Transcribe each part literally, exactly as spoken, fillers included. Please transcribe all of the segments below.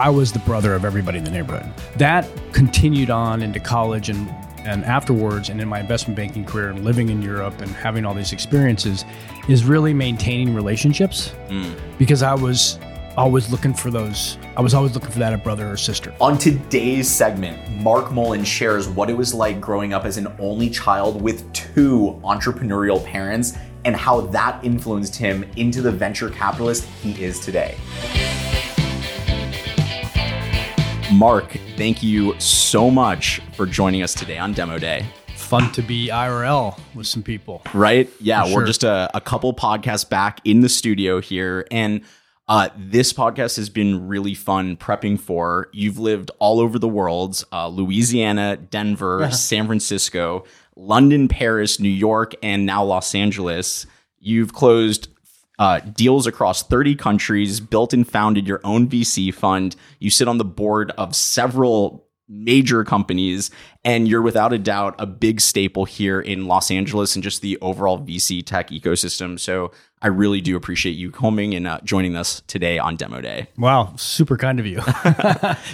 I was the brother of everybody in the neighborhood. That continued on into college and, and afterwards, and in my investment banking career and living in Europe and having all these experiences, is really maintaining relationships mm. because I was always looking for those. I was always looking for that, a brother or sister. On today's segment, Mark Mullen shares what it was like growing up as an only child with two entrepreneurial parents and how that influenced him into the venture capitalist he is today. Mark, thank you so much for joining us today on Demo Day. Fun to be I R L with some people. Right? Yeah, for we're sure. just a, a couple podcasts back in the studio here. And uh, this podcast has been really fun prepping for. You've lived all over the world, uh, Louisiana, Denver, uh-huh. San Francisco, London, Paris, New York, and now Los Angeles. You've closed Uh, deals across thirty countries, built and founded your own V C fund. You sit on the board of several major companies, and you're without a doubt a big staple here in Los Angeles and just the overall V C tech ecosystem. So I really do appreciate you coming and uh, joining us today on Demo Day. Wow, super kind of you.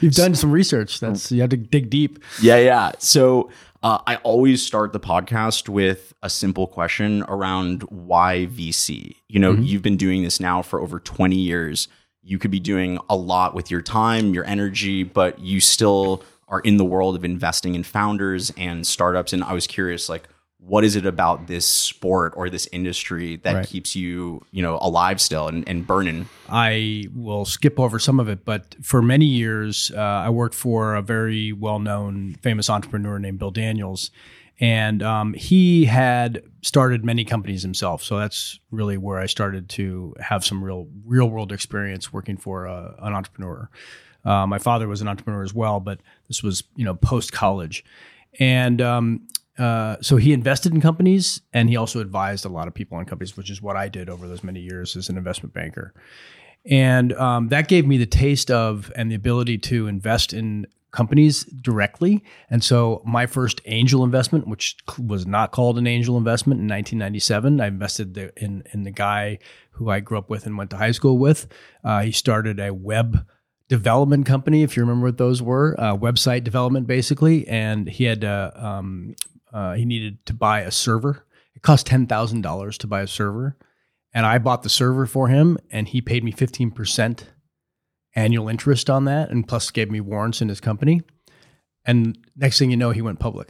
You've done some research. That's you have to dig deep. Yeah, yeah. So uh, I always start the podcast with a simple question around why V C. You know, mm-hmm. you've been doing this now for over twenty years. You could be doing a lot with your time, your energy, but you still are in the world of investing in founders and startups. And I was curious, like, what is it about this sport or this industry that right. keeps you, you know, alive still and, and burning? I will skip over some of it, but for many years, uh, I worked for a very well-known, famous entrepreneur named Bill Daniels, and um, he had started many companies himself. So that's really where I started to have some real, real-world experience working for a, an entrepreneur. Uh, my father was an entrepreneur as well, but this was, you know, post-college, and um, Uh, so he invested in companies, and he also advised a lot of people on companies, which is what I did over those many years as an investment banker. And um, that gave me the taste of and the ability to invest in companies directly. And so my first angel investment, which was not called an angel investment in nineteen ninety-seven, I invested the, in, in the guy who I grew up with and went to high school with. Uh, he started a web development company, if you remember what those were, uh, website development basically. And he had a... Uh, um, Uh, he needed to buy a server. It cost ten thousand dollars to buy a server. And I bought the server for him, and he paid me fifteen percent annual interest on that, and plus gave me warrants in his company. And next thing you know, he went public.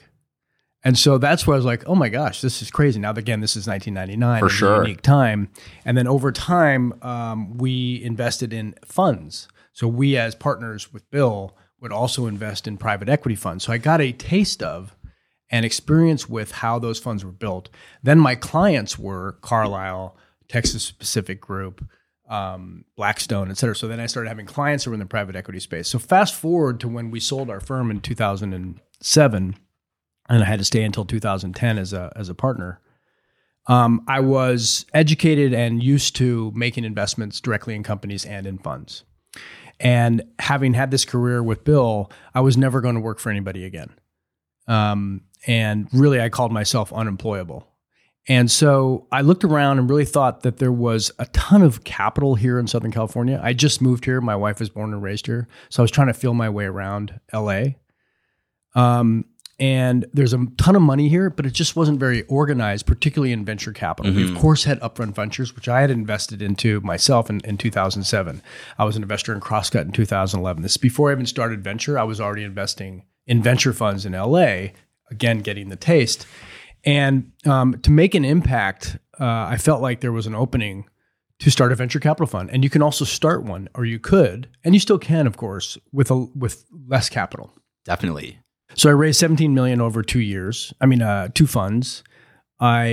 And so that's where I was like, oh my gosh, this is crazy. Now, again, this is nineteen ninety-nine. For sure. It's a unique time. And then over time, um, we invested in funds. So we as partners with Bill would also invest in private equity funds. So I got a taste of and experience with how those funds were built. Then my clients were Carlyle, Texas Pacific Group, um, Blackstone, et cetera. So then I started having clients who were in the private equity space. So fast forward to when we sold our firm in two thousand seven, and I had to stay until two thousand ten as a as a partner. Um, I was educated and used to making investments directly in companies and in funds. And having had this career with Bill, I was never going to work for anybody again. Um, And really, I called myself unemployable. And so I looked around and really thought that there was a ton of capital here in Southern California. I just moved here. My wife was born and raised here. So I was trying to feel my way around L A. Um, and there's a ton of money here, but it just wasn't very organized, particularly in venture capital. Mm-hmm. We, of course, had Upfront Ventures, which I had invested into myself in, in two thousand seven. I was an investor in Crosscut in two thousand eleven. This is before I even started venture. I was already investing in venture funds in L A, again, getting the taste. And um, to make an impact, uh, I felt like there was an opening to start a venture capital fund. And you can also start one, or you could, and you still can, of course, with a, with less capital. Definitely. So I raised seventeen million dollars over two years. I mean, uh, two funds. I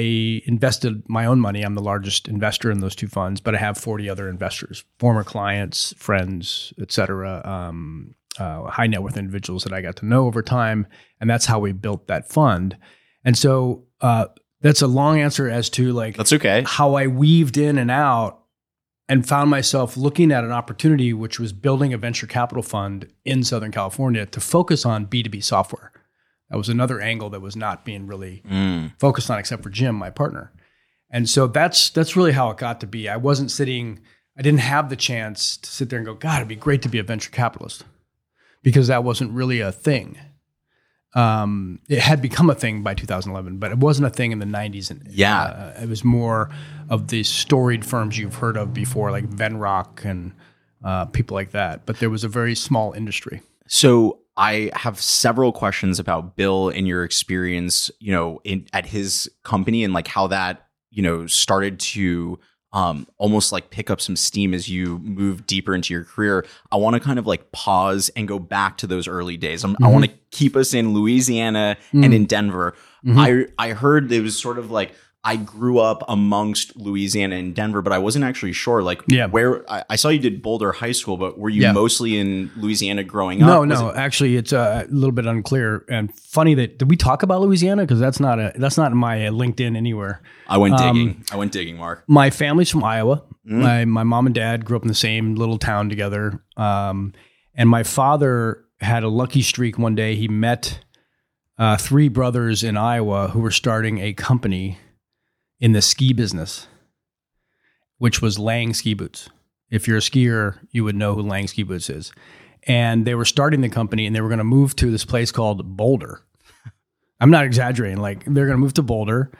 invested my own money. I'm the largest investor in those two funds, but I have forty other investors, former clients, friends, et cetera, um, uh, high net worth individuals that I got to know over time. And that's how we built that fund. And so uh, that's a long answer as to like that's okay. how I weaved in and out and found myself looking at an opportunity, which was building a venture capital fund in Southern California to focus on B two B software. That was another angle that was not being really mm. focused on, except for Jim, my partner. And so that's that's really how it got to be. I wasn't sitting... I didn't have the chance to sit there and go, God, it'd be great to be a venture capitalist, because that wasn't really a thing. Um, it had become a thing by two thousand eleven, but it wasn't a thing in the nineties. And yeah, uh, it was more of the storied firms you've heard of before, like Venrock and uh, people like that. But there was a very small industry. So I have several questions about Bill and your experience, you know, in, at his company, and like how that, you know, started to um, almost like pick up some steam as you move deeper into your career. I want to kind of like pause and go back to those early days. I'm, mm-hmm. I want to keep us in Louisiana mm. and in Denver. Mm-hmm. I I heard it was sort of like I grew up amongst Louisiana and Denver, but I wasn't actually sure. Like, yeah. where I, I saw you did Boulder High School, but were you yeah. mostly in Louisiana growing up? No, was no. It- actually, it's a little bit unclear, and funny that did we talk about Louisiana, because that's not a that's not my LinkedIn anywhere. I went digging. Um, I went digging, Mark. My family's from Iowa. Mm. My my mom and dad grew up in the same little town together. Um, and my father had a lucky streak one day. He met uh, three brothers in Iowa who were starting a company in the ski business, which was Lange Ski Boots. If you're a skier, you would know who Lange Ski Boots is. And they were starting the company, and they were going to move to this place called Boulder. I'm not exaggerating. Like, they're going to move to Boulder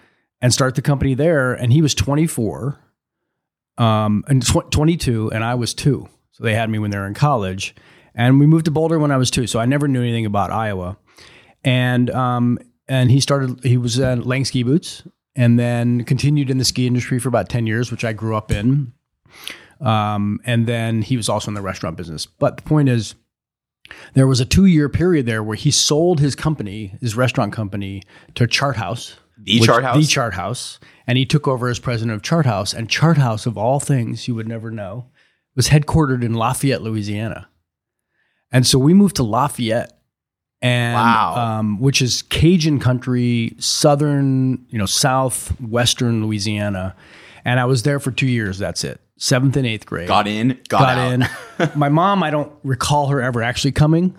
and start the company there. And he was twenty-four um, and tw- twenty-two, and I was two. So they had me when they were in college. And we moved to Boulder when I was two. So I never knew anything about Iowa. And um, and he started, he was at Lange Ski Boots, and then continued in the ski industry for about ten years, which I grew up in. Um, and then he was also in the restaurant business. But the point is, there was a two-year period there where he sold his company, his restaurant company, to Chart House. The Chart House? The Chart House. And he took over as president of Chart House. And Chart House, of all things you would never know, was headquartered in Lafayette, Louisiana. And so we moved to Lafayette. And, wow. um, which is Cajun country, southern, you know, southwestern Louisiana. And I was there for two years. That's it. Seventh and eighth grade. Got in, got, got out. in. My mom, I don't recall her ever actually coming.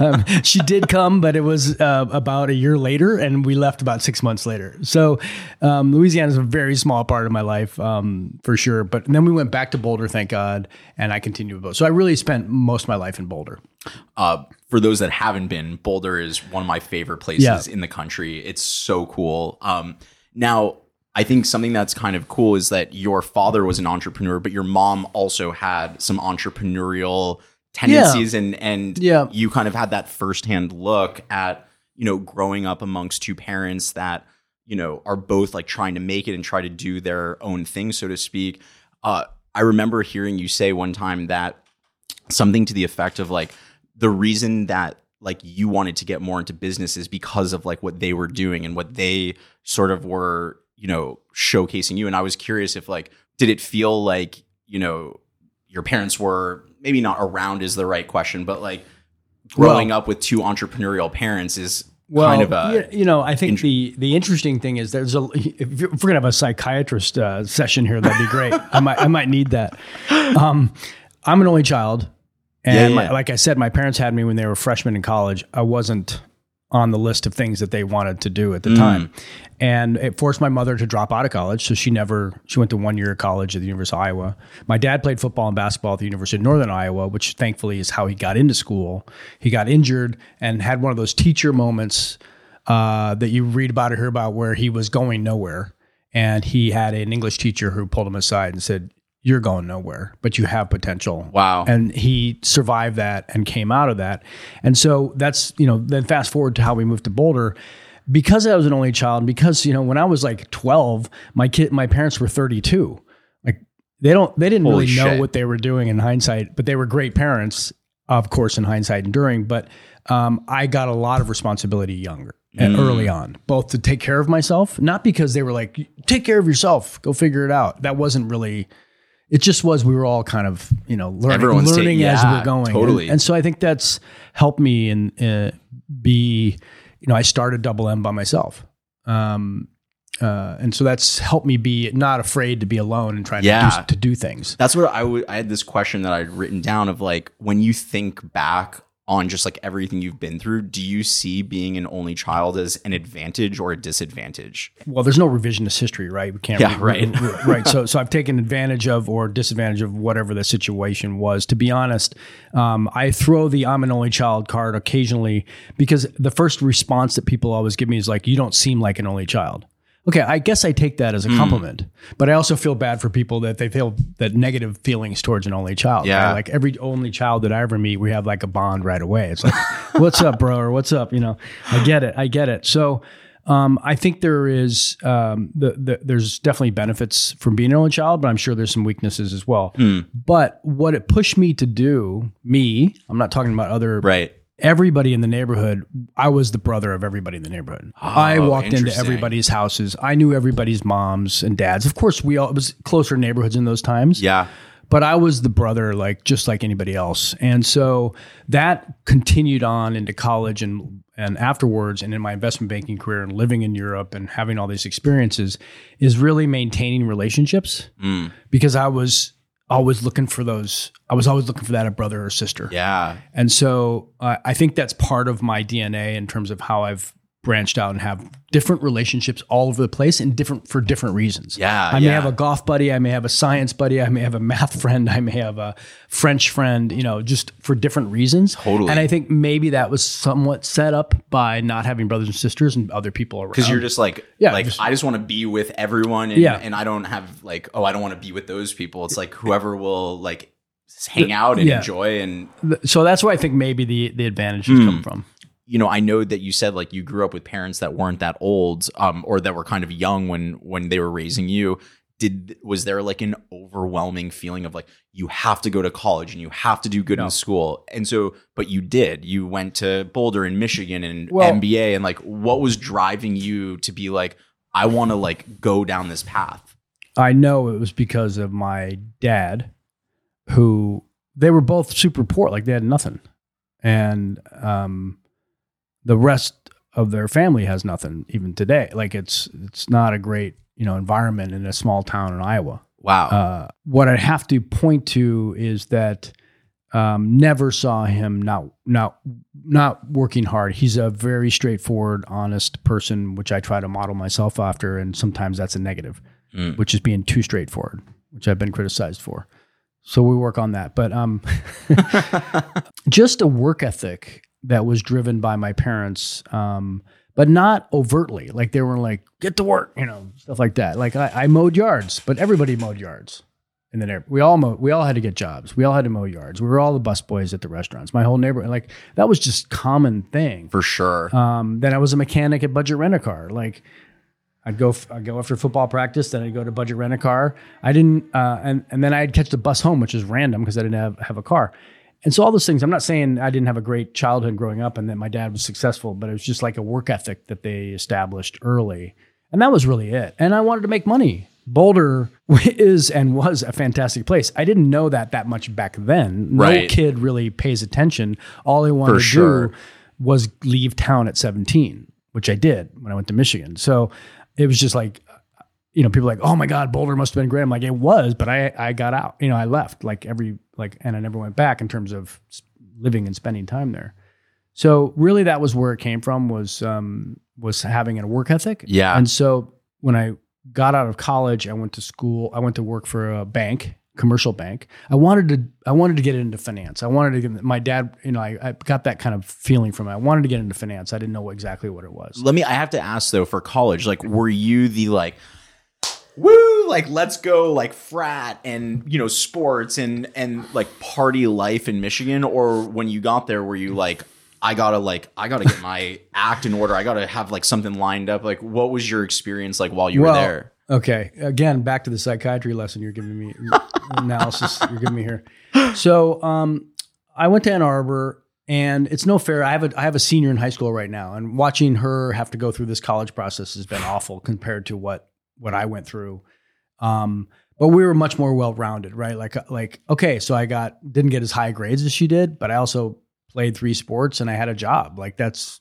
um, she did come, but it was uh, about a year later, and we left about six months later. So um, Louisiana is a very small part of my life, um, for sure. But then we went back to Boulder, thank God, and I continued with Boulder. So I really spent most of my life in Boulder. Uh, for those that haven't been, Boulder is one of my favorite places yeah. in the country. It's so cool. Um, now, I think something that's kind of cool is that your father was an entrepreneur, but your mom also had some entrepreneurial tendencies, yeah. and and yeah. you kind of had that firsthand look at, you know, growing up amongst two parents that, you know, are both like trying to make it and try to do their own thing, so to speak. Uh, I remember hearing you say one time that something to the effect of like the reason that like you wanted to get more into business is because of like what they were doing and what they sort of were, you know, showcasing you. And I was curious if like, did it feel like, you know, your parents were maybe not around is the right question, but like growing well, up with two entrepreneurial parents is well, kind of a, you know, I think int- the, the interesting thing is there's a, if we're going to have a psychiatrist uh, session here, that'd be great. I might, I might need that. Um, I'm an only child. And yeah, yeah. My, like I said, my parents had me when they were freshmen in college. I wasn't on the list of things that they wanted to do at the mm. time. And it forced my mother to drop out of college. So she never, she went to one year of college at the University of Iowa. My dad played football and basketball at the University of Northern Iowa, which thankfully is how he got into school. He got injured and had one of those teacher moments uh, that you read about or hear about where he was going nowhere. And he had an English teacher who pulled him aside and said, "You're going nowhere, but you have potential." Wow. And he survived that and came out of that. And so that's, you know, then fast forward to how we moved to Boulder. Because I was an only child, because, you know, when I was like twelve, my kid, my parents were thirty-two. Like they don't, they didn't Holy really shit. know what they were doing in hindsight, but they were great parents, of course, in hindsight enduring. But um, I got a lot of responsibility younger and mm. early on, both to take care of myself, not because they were like, take care of yourself, go figure it out. That wasn't really... It just was, we were all kind of, you know, learning, Everyone's learning taking, yeah, as we're going. Totally. And, and so I think that's helped me and uh, be, you know, I started Double M by myself. Um, uh, and so that's helped me be not afraid to be alone and trying yeah. to, do, to do things. That's what I would, I had this question that I'd written down of like, when you think back on just like everything you've been through, do you see being an only child as an advantage or a disadvantage? Well, there's no revisionist history, right? We can't. Yeah, re- right. Re- right. So, so I've taken advantage of or disadvantage of whatever the situation was. To be honest, um, I throw the I'm an only child card occasionally because the first response that people always give me is like, you don't seem like an only child. Okay, I guess I take that as a compliment, mm. but I also feel bad for people that they feel that negative feelings towards an only child. Yeah. Right? Like every only child that I ever meet, we have like a bond right away. It's like, what's up, bro? Or what's up? You know, I get it. I get it. So um, I think there is, um, the, the, there's definitely benefits from being an only child, but I'm sure there's some weaknesses as well. Mm. But what it pushed me to do, me, I'm not talking about other right. Everybody in the neighborhood, I was the brother of everybody in the neighborhood. Oh, I walked into everybody's houses. I knew everybody's moms and dads. Of course, we all, it was closer neighborhoods in those times. Yeah. But I was the brother, like just like anybody else. And so that continued on into college and and afterwards, and in my investment banking career and living in Europe and having all these experiences is really maintaining relationships mm. because I was always looking for those. I was always looking for that, a brother or sister. Yeah. And so uh, I think that's part of my D N A in terms of how I've branched out and have different relationships all over the place and different for different reasons. Yeah. I may yeah. have a golf buddy. I may have a science buddy. I may have a math friend. I may have a French friend, you know, just for different reasons. Totally. And I think maybe that was somewhat set up by not having brothers and sisters and other people around. Because you're just like, yeah, like just, I just want to be with everyone. And, yeah. and I don't have like, oh, I don't want to be with those people. It's like whoever will like hang out and yeah. enjoy. And so that's where I think maybe the, the advantages mm. come from. You know, I know that you said like you grew up with parents that weren't that old, um, or that were kind of young when when they were raising you. Did was there like an overwhelming feeling of like you have to go to college and you have to do good no. in school? And so, but you did. You went to Boulder in Michigan and well, M B A, and like what was driving you to be like, I want to like go down this path? I know it was because of my dad, who they were both super poor, like they had nothing, and um. The rest of their family has nothing even today. Like it's it's not a great, you know, environment in a small town in Iowa. Wow. Uh, what I have to point to is that um, never saw him not not not working hard. He's a very straightforward, honest person, which I try to model myself after. And sometimes that's a negative, mm. which is being too straightforward, which I've been criticized for. So we work on that. But um, just a work ethic that was driven by my parents, um, but not overtly. Like they were like, get to work, you know, stuff like that. Like I, I mowed yards, but everybody mowed yards. And then we all mowed, we all had to get jobs. We all had to mow yards. We were all the bus boys at the restaurants. My whole neighborhood, like that was just common thing for sure. Um, then I was a mechanic at Budget Rent a Car. Like I'd go, I'd go after football practice. Then I'd go to Budget Rent a Car. I didn't, uh, and and then I'd catch the bus home, which is random because I didn't have, have a car. And so all those things, I'm not saying I didn't have a great childhood growing up and that my dad was successful, but it was just like a work ethic that they established early. And that was really it. And I wanted to make money. Boulder is and was a fantastic place. I didn't know that that much back then. Right. No kid really pays attention. All I wanted For to sure. do was leave town at seventeen, which I did when I went to Michigan. So it was just like, you know, people are like, oh my God, Boulder must've been great. I'm like, it was, but I, I got out, you know, I left like every, like, and I never went back in terms of living and spending time there. So really that was where it came from was, um, was having a work ethic. Yeah. And so when I got out of college, I went to school, I went to work for a bank, commercial bank. I wanted to, I wanted to get into finance. I wanted to get, my dad, you know, I, I got that kind of feeling from it. I wanted to get into finance. I didn't know exactly what it was. Let me, I have to ask though, for college, like, were you the like, woo, like let's go like frat and, you know, sports and, and like party life in Michigan? Or when you got there, were you like, I gotta like, I gotta get my act in order. I gotta have like something lined up. Like what was your experience like while you well, were there? Okay. Again, back to the psychiatry lesson you're giving me, analysis you're giving me here. So um, I went to Ann Arbor. And it's no fair. I have a I have a senior in high school right now, and watching her have to go through this college process has been awful compared to what what I went through. Um, but we were much more well-rounded, right? Like, like, okay, so I got, didn't get as high grades as she did, but I also played three sports and I had a job. Like that's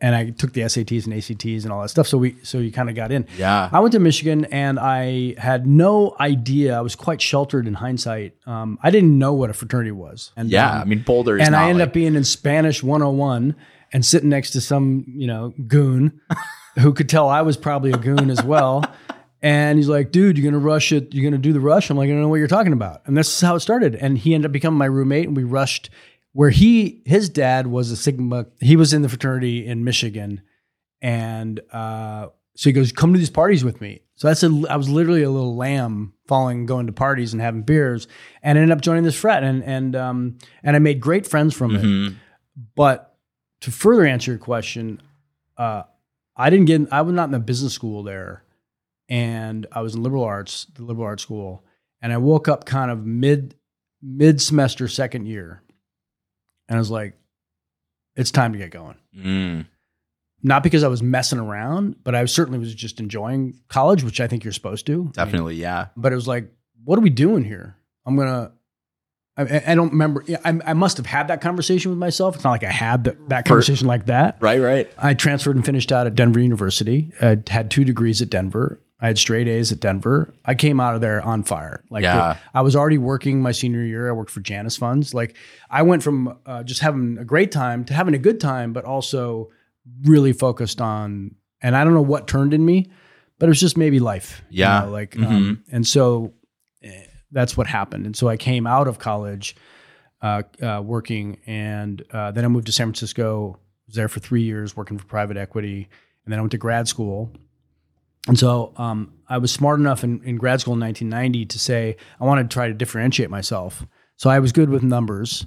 and I took the S A Ts and A C Ts and all that stuff. So we, so you kind of got in. Yeah. I went to Michigan and I had no idea. I was quite sheltered in hindsight. Um, I didn't know what a fraternity was. And yeah. Um, I mean, Boulder is And I ended like- up being in Spanish one oh one and sitting next to some, you know, goon who could tell I was probably a goon as well. And he's like, dude, you're going to rush it. You're going to do the rush. I'm like, I don't know what you're talking about. And this is how it started. And he ended up becoming my roommate and we rushed where he, his dad was a Sigma. He was in the fraternity in Michigan. And uh, so he goes, come to these parties with me. So that's a, I was literally a little lamb following, going to parties and having beers and I ended up joining this frat. And, and, um, and I made great friends from mm-hmm. it. But to further answer your question, uh, I didn't get, in, I was not in the business school there and I was in liberal arts, the liberal arts school. And I woke up kind of mid mid semester, second year. And I was like, it's time to get going. Mm. Not because I was messing around, but I certainly was just enjoying college, which I think you're supposed to. Definitely. I mean, yeah. But it was like, what are we doing here? I'm going to, I, I don't remember. I, I must have had that conversation with myself. It's not like I had that, that conversation like that. Right, right. I transferred and finished out at Denver University. I had two degrees at Denver. I had straight A's at Denver. I came out of there on fire. Like yeah. the, I was already working my senior year. I worked for Janus Funds. Like I went from uh, just having a great time to having a good time, but also really focused on, and I don't know what turned in me, but it was just maybe life. Yeah. You know, like, mm-hmm. um, and so eh, that's what happened. And so I came out of college uh, uh, working and uh, then I moved to San Francisco, was there for three years working for private equity. And then I went to grad school. And so um, I was smart enough in, in grad school in nineteen ninety to say, I wanted to try to differentiate myself. So I was good with numbers.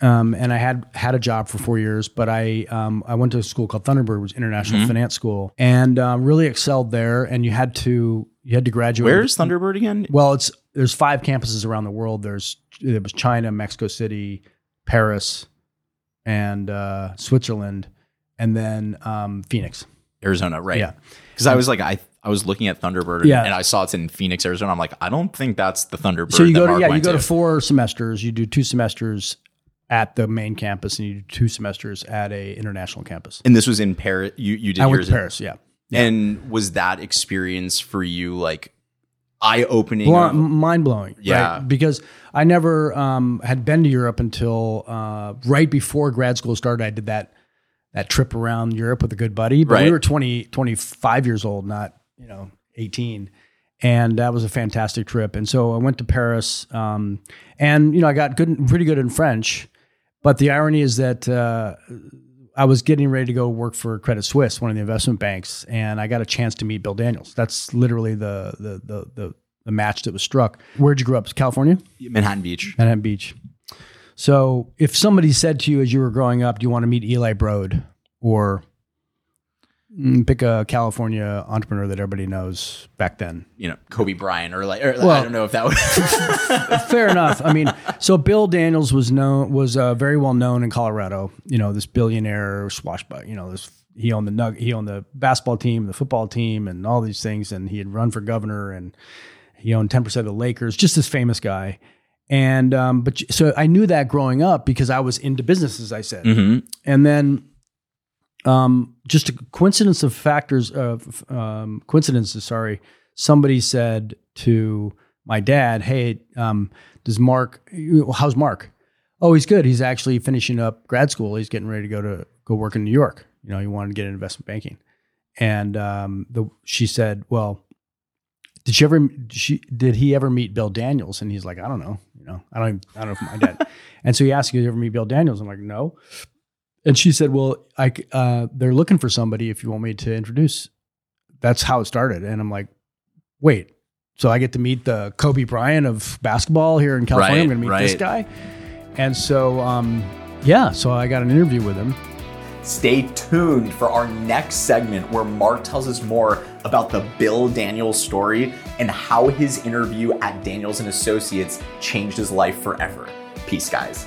Um, and I had had a job for four years, but I um, I went to a school called Thunderbird, which was International mm-hmm. Finance School, and um, really excelled there. And you had to you had to graduate. Where's Thunderbird again? Well, it's there's five campuses around the world. There's there was China, Mexico City, Paris, and uh, Switzerland, and then um, Phoenix, Arizona. Right? Yeah. Because I was like I. I was looking at Thunderbird and, yeah. and I saw it's in Phoenix, Arizona. I'm like, I don't think that's the Thunderbird. So you go, that Mark to, yeah, you go to. to four semesters. You do two semesters at the main campus and you do two semesters at a international campus. And this was in Paris. You you did I went to Paris, in- yeah. yeah. And was that experience for you like eye opening, Bl- of- mind blowing? Yeah, right? Because I never um, had been to Europe until uh, right before grad school started. I did that that trip around Europe with a good buddy, but right. we were twenty, twenty-five years old, not. You know, eighteen. And that was a fantastic trip. And so I went to Paris um, and, you know, I got good, pretty good in French. But the irony is that uh, I was getting ready to go work for Credit Suisse, one of the investment banks. And I got a chance to meet Bill Daniels. That's literally the the the the, the match that was struck. Where'd you grow up? California? Manhattan Beach. Manhattan Beach. So if somebody said to you as you were growing up, do you want to meet Eli Broad or... Pick a California entrepreneur that everybody knows back then. You know, Kobe Bryant or like, or well, I don't know if that would. Fair enough. I mean, so Bill Daniels was known, was uh, very well known in Colorado. You know, this billionaire swashbuckler, you know, this, he owned the nug, he owned the basketball team, the football team and all these things. And he had run for governor and he owned ten percent of the Lakers, just this famous guy. And, um, but so I knew that growing up because I was into business, as I said. Mm-hmm. And then, Um, just a coincidence of factors of, um, coincidences, sorry. Somebody said to my dad, hey, um, does Mark, how's Mark? Oh, he's good. He's actually finishing up grad school. He's getting ready to go to go work in New York. You know, he wanted to get into investment banking. And, um, the, she said, well, did she ever, did she, did he ever meet Bill Daniels? And he's like, I don't know. You know, I don't, even, I don't know if my dad. And so he asked, did you ever meet Bill Daniels? I'm like, no. And she said, well, I, uh, they're looking for somebody if you want me to introduce. That's how it started. And I'm like, wait, so I get to meet the Kobe Bryant of basketball here in California. Right, I'm going to meet right. this guy. And so, um, yeah, so I got an interview with him. Stay tuned for our next segment where Mark tells us more about the Bill Daniels story and how his interview at Daniels and Associates changed his life forever. Peace, guys.